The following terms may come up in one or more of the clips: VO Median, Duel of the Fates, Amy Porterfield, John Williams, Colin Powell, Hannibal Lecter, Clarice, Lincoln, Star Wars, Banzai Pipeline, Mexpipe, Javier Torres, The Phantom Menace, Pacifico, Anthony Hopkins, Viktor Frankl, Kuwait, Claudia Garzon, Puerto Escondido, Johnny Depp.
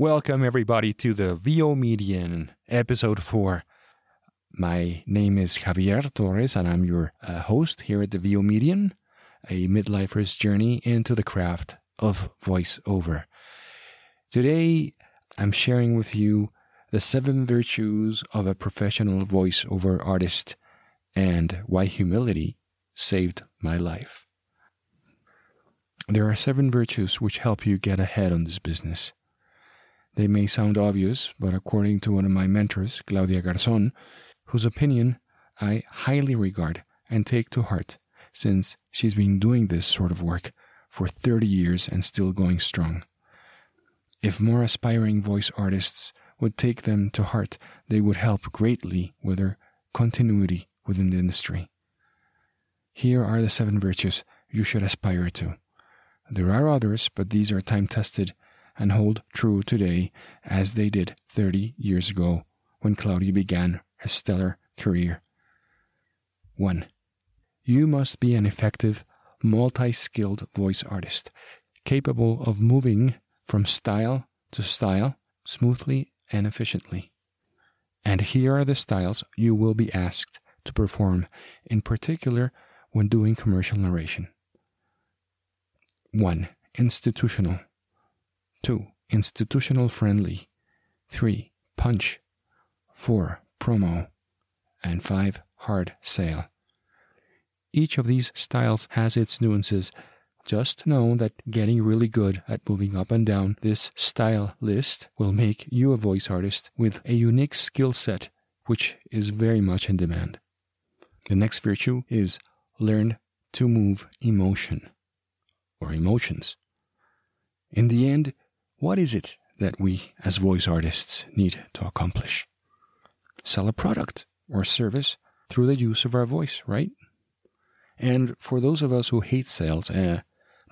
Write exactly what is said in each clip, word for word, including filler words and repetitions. Welcome, everybody, to the V O Median, episode four. My name is Javier Torres, and I'm your uh, host here at the V O Median, a midlifer's journey into the craft of voiceover. Today, I'm sharing with you the seven virtues of a professional voiceover artist and why humility saved my life. There are seven virtues which help you get ahead on this business. They may sound obvious, but according to one of my mentors, Claudia Garzon, whose opinion I highly regard and take to heart, since she's been doing this sort of work for thirty years and still going strong. If more aspiring voice artists would take them to heart, they would help greatly with their continuity within the industry. Here are the seven virtues you should aspire to. There are others, but these are time-tested and hold true today as they did thirty years ago when Claudia began her stellar career. One. You must be an effective, multi-skilled voice artist, capable of moving from style to style smoothly and efficiently. And here are the styles you will be asked to perform, in particular when doing commercial narration. one. Institutional. two. Institutional friendly. three. Punch. four. Promo. And five. Hard sale. Each of these styles has its nuances. Just know that getting really good at moving up and down this style list will make you a voice artist with a unique skill set, which is very much in demand. The next virtue is learn to move emotion. Or emotions. In the end, what is it that we as voice artists need to accomplish? Sell a product or service through the use of our voice, right? And for those of us who hate sales, eh,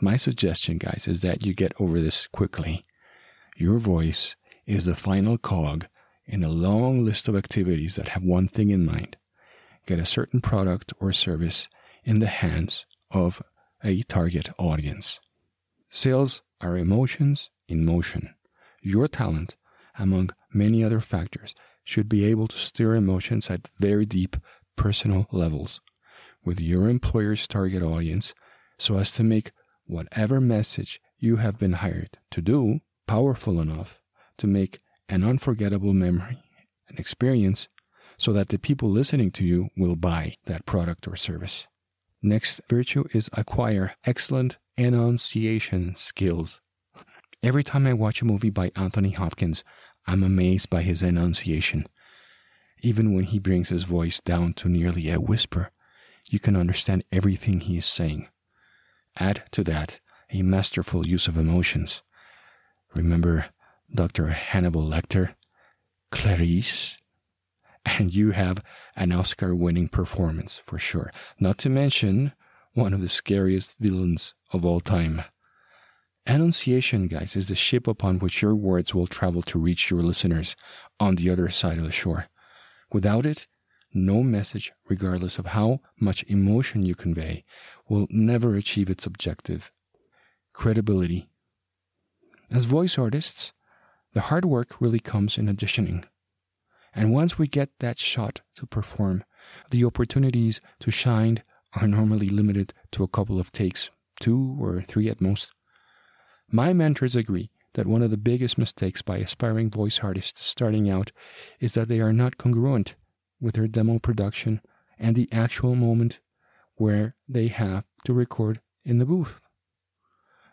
my suggestion, guys, is that you get over this quickly. Your voice is the final cog in a long list of activities that have one thing in mind: get a certain product or service in the hands of a target audience. Sales are emotions in motion. Your talent, among many other factors, should be able to stir emotions at very deep personal levels with your employer's target audience so as to make whatever message you have been hired to do powerful enough to make an unforgettable memory and experience so that the people listening to you will buy that product or service. Next virtue is acquire excellent enunciation skills. Every time I watch a movie by Anthony Hopkins, I'm amazed by his enunciation. Even when he brings his voice down to nearly a whisper, you can understand everything he is saying. Add to that a masterful use of emotions. Remember Doctor Hannibal Lecter, Clarice, and you have an Oscar-winning performance, for sure. Not to mention one of the scariest villains of all time. Enunciation, guys, is the ship upon which your words will travel to reach your listeners on the other side of the shore. Without it, no message, regardless of how much emotion you convey, will never achieve its objective. Credibility. As voice artists, the hard work really comes in auditioning. And once we get that shot to perform, the opportunities to shine are normally limited to a couple of takes, two or three at most. My mentors agree that one of the biggest mistakes by aspiring voice artists starting out is that they are not congruent with their demo production and the actual moment where they have to record in the booth.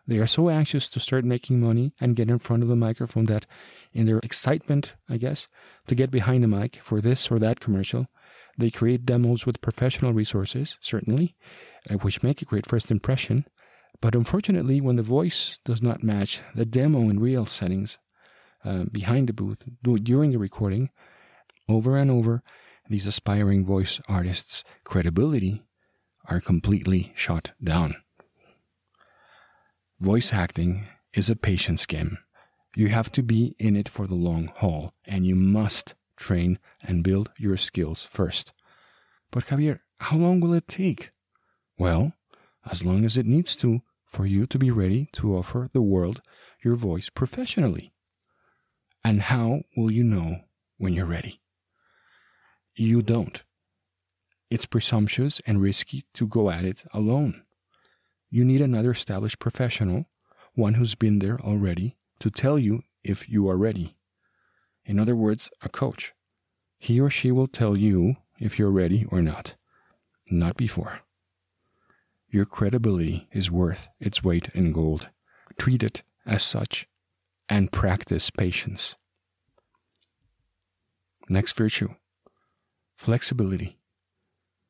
They are so anxious to start making money and get in front of the microphone that, in their excitement, I guess, to get behind the mic for this or that commercial, they create demos with professional resources, certainly, which make a great first impression. But unfortunately, when the voice does not match the demo in real settings, uh, behind the booth, during the recording, over and over, these aspiring voice artists' credibility are completely shot down. Voice acting is a patience game. You have to be in it for the long haul, and you must train and build your skills first. But Javier, how long will it take? Well, as long as it needs to for you to be ready to offer the world your voice professionally. And how will you know when you're ready? You don't. It's presumptuous and risky to go at it alone. You need another established professional, one who's been there already, to tell you if you are ready. In other words, a coach. He or she will tell you if you're ready or not. Not before. Your credibility is worth its weight in gold. Treat it as such and practice patience. Next virtue, flexibility.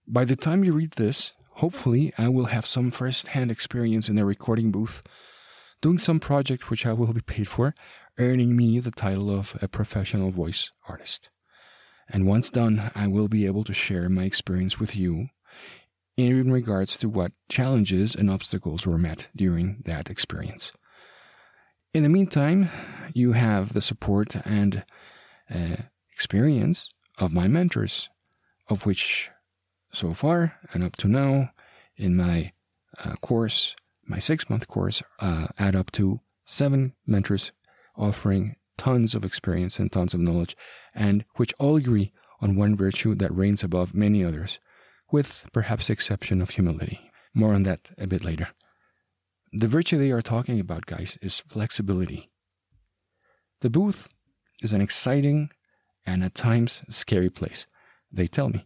By the time you read this, hopefully I will have some first-hand experience in a recording booth, doing some project which I will be paid for, earning me the title of a professional voice artist. And once done, I will be able to share my experience with you in regards to what challenges and obstacles were met during that experience. In the meantime, you have the support and uh, experience of my mentors, of which so far and up to now in my uh, course, my six-month course, uh, add up to seven mentors offering tons of experience and tons of knowledge, and which all agree on one virtue that reigns above many others, with perhaps the exception of humility. More on that a bit later. The virtue they are talking about, guys, is flexibility. The booth is an exciting and at times scary place, they tell me.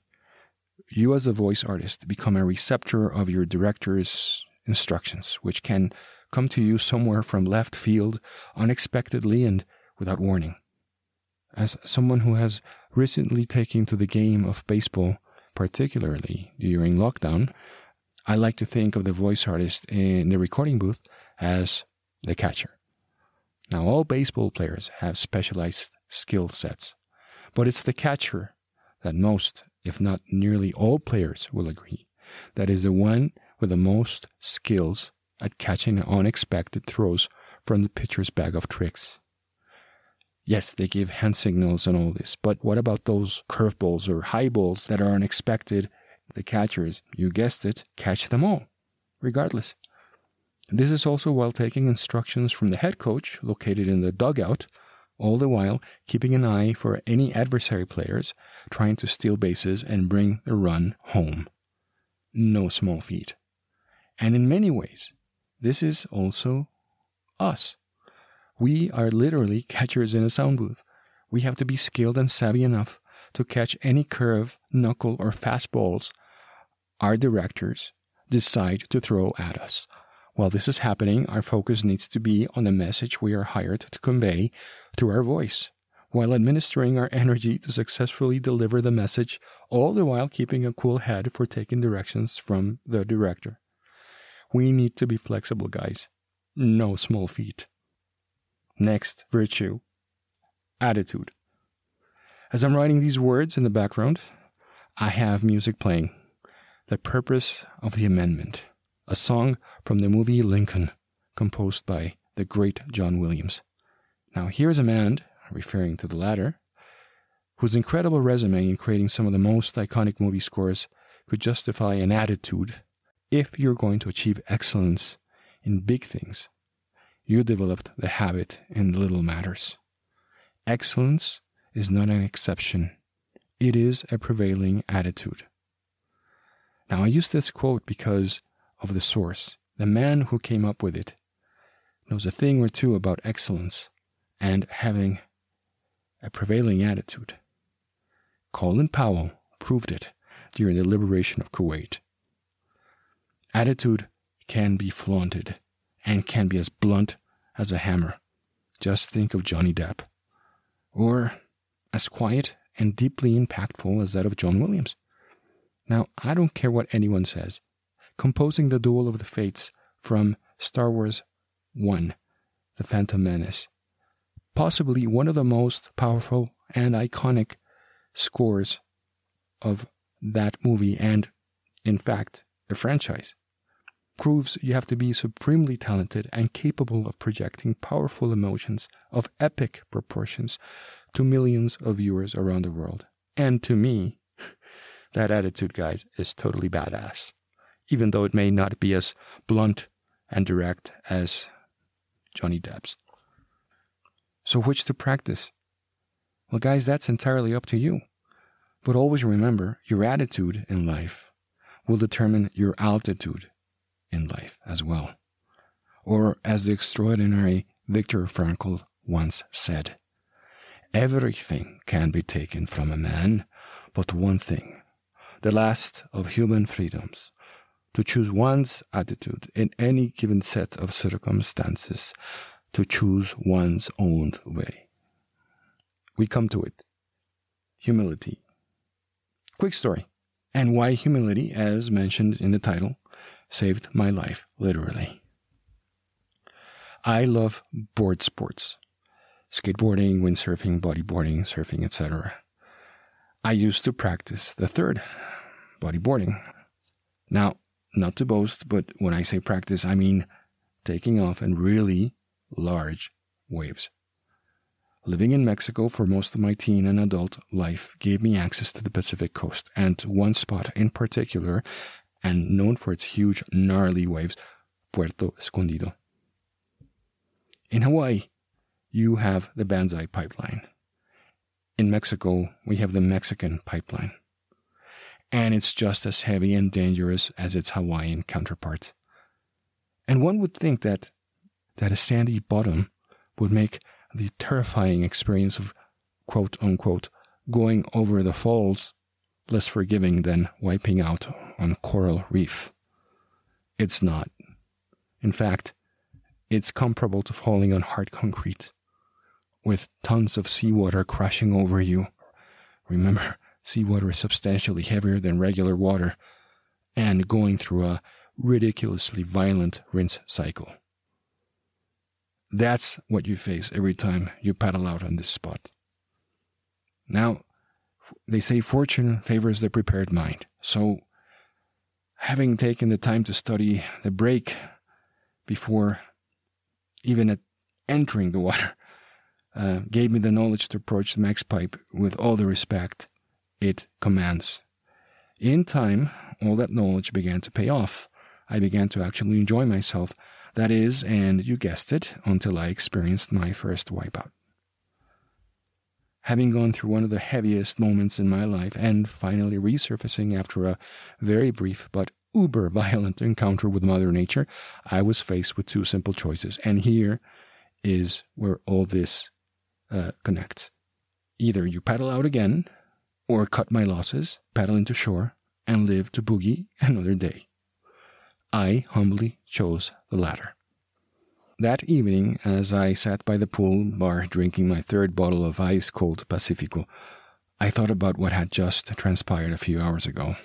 You as a voice artist become a receptor of your director's instructions, which can come to you somewhere from left field unexpectedly and without warning. As someone who has recently taken to the game of baseball, particularly during lockdown, I like to think of the voice artist in the recording booth as the catcher. Now, all baseball players have specialized skill sets, but it's the catcher that most, if not nearly all players will agree, that is the one with the most skills at catching unexpected throws from the pitcher's bag of tricks. Yes, they give hand signals and all this, but what about those curveballs or high balls that are unexpected? The catchers, you guessed it, catch them all, regardless. This is also while taking instructions from the head coach located in the dugout, all the while keeping an eye for any adversary players trying to steal bases and bring the run home. No small feat. And in many ways, this is also us. We are literally catchers in a sound booth. We have to be skilled and savvy enough to catch any curve, knuckle, or fastballs our directors decide to throw at us. While this is happening, our focus needs to be on the message we are hired to convey through our voice, while administering our energy to successfully deliver the message, all the while keeping a cool head for taking directions from the director. We need to be flexible, guys. No small feat. Next virtue, attitude. As I'm writing these words in the background, I have music playing. The Purpose of the Amendment, a song from the movie Lincoln, composed by the great John Williams. Now here's a man, referring to the latter, whose incredible resume in creating some of the most iconic movie scores could justify an attitude. If you're going to achieve excellence in big things, you developed the habit in little matters. Excellence is not an exception. It is a prevailing attitude. Now, I use this quote because of the source. The man who came up with it knows a thing or two about excellence and having a prevailing attitude. Colin Powell proved it during the liberation of Kuwait. Attitude can be flaunted and can be as blunt as a hammer. Just think of Johnny Depp. Or as quiet and deeply impactful as that of John Williams. Now, I don't care what anyone says. Composing the Duel of the Fates from Star Wars one, The Phantom Menace, possibly one of the most powerful and iconic scores of that movie and, in fact, the franchise, proves you have to be supremely talented and capable of projecting powerful emotions of epic proportions to millions of viewers around the world. And to me, that attitude, guys, is totally badass, even though it may not be as blunt and direct as Johnny Depp's. So which to practice? Well, guys, that's entirely up to you. But always remember, your attitude in life will determine your altitude in life as well. Or as the extraordinary Viktor Frankl once said, everything can be taken from a man, but one thing, the last of human freedoms, to choose one's attitude in any given set of circumstances, to choose one's own way. We come to it. Humility. Quick story. And why humility, as mentioned in the title, saved my life, literally. I love board sports. Skateboarding, windsurfing, bodyboarding, surfing, et cetera. I used to practice the third, bodyboarding. Now, not to boast, but when I say practice, I mean taking off in really large waves. Living in Mexico for most of my teen and adult life gave me access to the Pacific coast and to one spot in particular, and known for its huge, gnarly waves, Puerto Escondido. In Hawaii, you have the Banzai Pipeline. In Mexico, we have the Mexican Pipeline. And it's just as heavy and dangerous as its Hawaiian counterpart. And one would think that, that a sandy bottom would make the terrifying experience of quote-unquote going over the falls less forgiving than wiping out on coral reef. It's not. In fact, it's comparable to falling on hard concrete, with tons of seawater crashing over you. Remember, seawater is substantially heavier than regular water, and going through a ridiculously violent rinse cycle. That's what you face every time you paddle out on this spot. Now, they say fortune favors the prepared mind, so having taken the time to study the break before even at entering the water, uh, gave me the knowledge to approach the Mexpipe with all the respect it commands. In time, all that knowledge began to pay off. I began to actually enjoy myself. That is, and you guessed it, until I experienced my first wipeout. Having gone through one of the heaviest moments in my life and finally resurfacing after a very brief but uber-violent encounter with Mother Nature, I was faced with two simple choices. And here is where all this uh, connects. Either you paddle out again, or cut my losses, paddle into shore, and live to boogie another day. I humbly chose the latter. That evening, as I sat by the pool bar drinking my third bottle of ice-cold Pacifico, I thought about what had just transpired a few hours ago.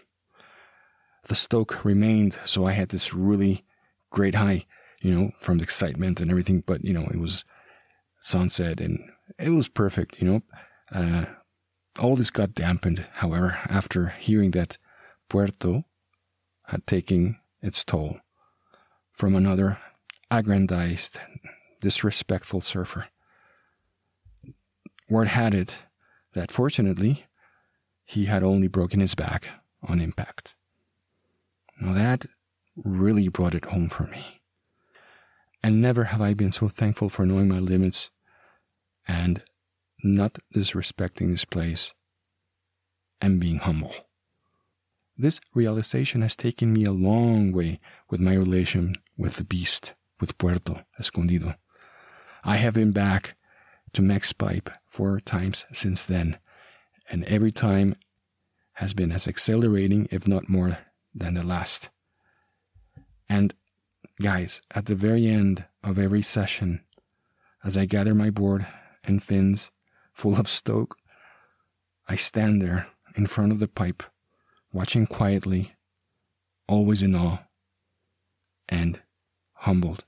The stoke remained, so I had this really great high, you know, from the excitement and everything. But, you know, it was sunset and it was perfect, you know. Uh, all this got dampened, however, after hearing that Puerto had taken its toll from another aggrandized, disrespectful surfer. Word had it that, fortunately, he had only broken his back on impact. Now that really brought it home for me. And never have I been so thankful for knowing my limits and not disrespecting this place and being humble. This realization has taken me a long way with my relation with the beast, with Puerto Escondido. I have been back to Mexpipe four times since then, and every time has been as exhilarating, if not more, than the last. And guys, at the very end of every session, as I gather my board and fins full of stoke, I stand there in front of the pipe, watching quietly, always in awe, and humbled.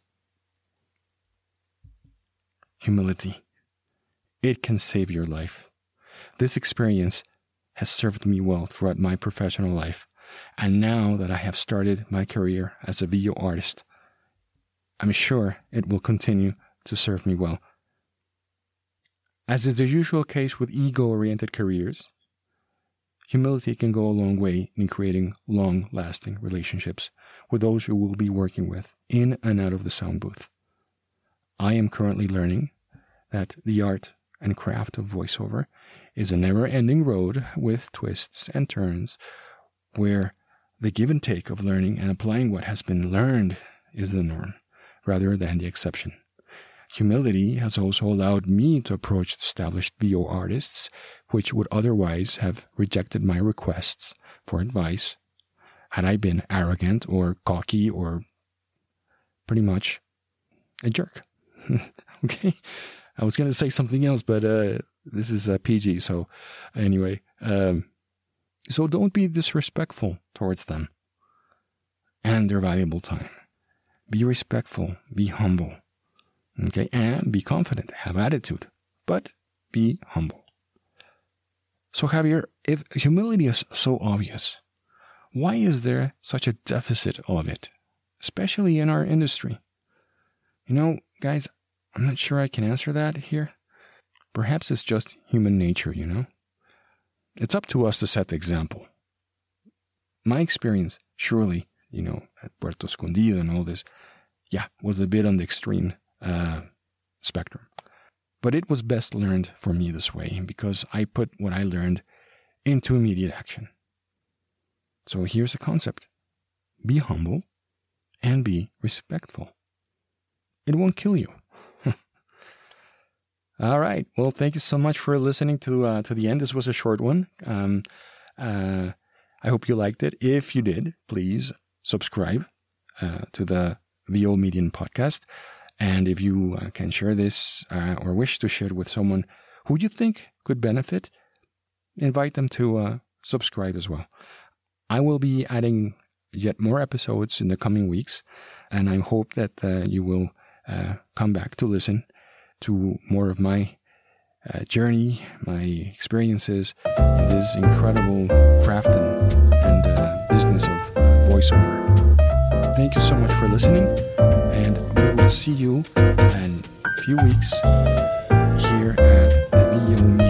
Humility. It can save your life. This experience has served me well throughout my professional life. And now that I have started my career as a V O artist, I'm sure it will continue to serve me well. As is the usual case with ego-oriented careers, humility can go a long way in creating long-lasting relationships with those you will be working with in and out of the sound booth. I am currently learning that the art and craft of voiceover is a never-ending road with twists and turns where the give and take of learning and applying what has been learned is the norm rather than the exception. Humility has also allowed me to approach established V O artists, which would otherwise have rejected my requests for advice had I been arrogant or cocky or pretty much a jerk. Okay, I was going to say something else, but uh, this is a P G, so anyway. Um, so don't be disrespectful towards them and their valuable time. Be respectful, be humble, okay, and be confident, have attitude, but be humble. So Javier, if humility is so obvious, why is there such a deficit of it, especially in our industry? You know, guys, I'm not sure I can answer that here. Perhaps it's just human nature, you know? It's up to us to set the example. My experience, surely, you know, at Puerto Escondido and all this, yeah, was a bit on the extreme uh, spectrum. But it was best learned for me this way because I put what I learned into immediate action. So here's a concept. Be humble and be respectful. It won't kill you. All right. Well, thank you so much for listening to uh, to the end. This was a short one. Um, uh, I hope you liked it. If you did, please subscribe uh, to the V O Median podcast. And if you uh, can share this uh, or wish to share it with someone who you think could benefit, invite them to uh, subscribe as well. I will be adding yet more episodes in the coming weeks, and I hope that uh, you will Uh, come back to listen to more of my uh, journey, my experiences, this incredible craft and, and uh, business of uh, voiceover. Thank you so much for listening, and we will see you in a few weeks here at the V O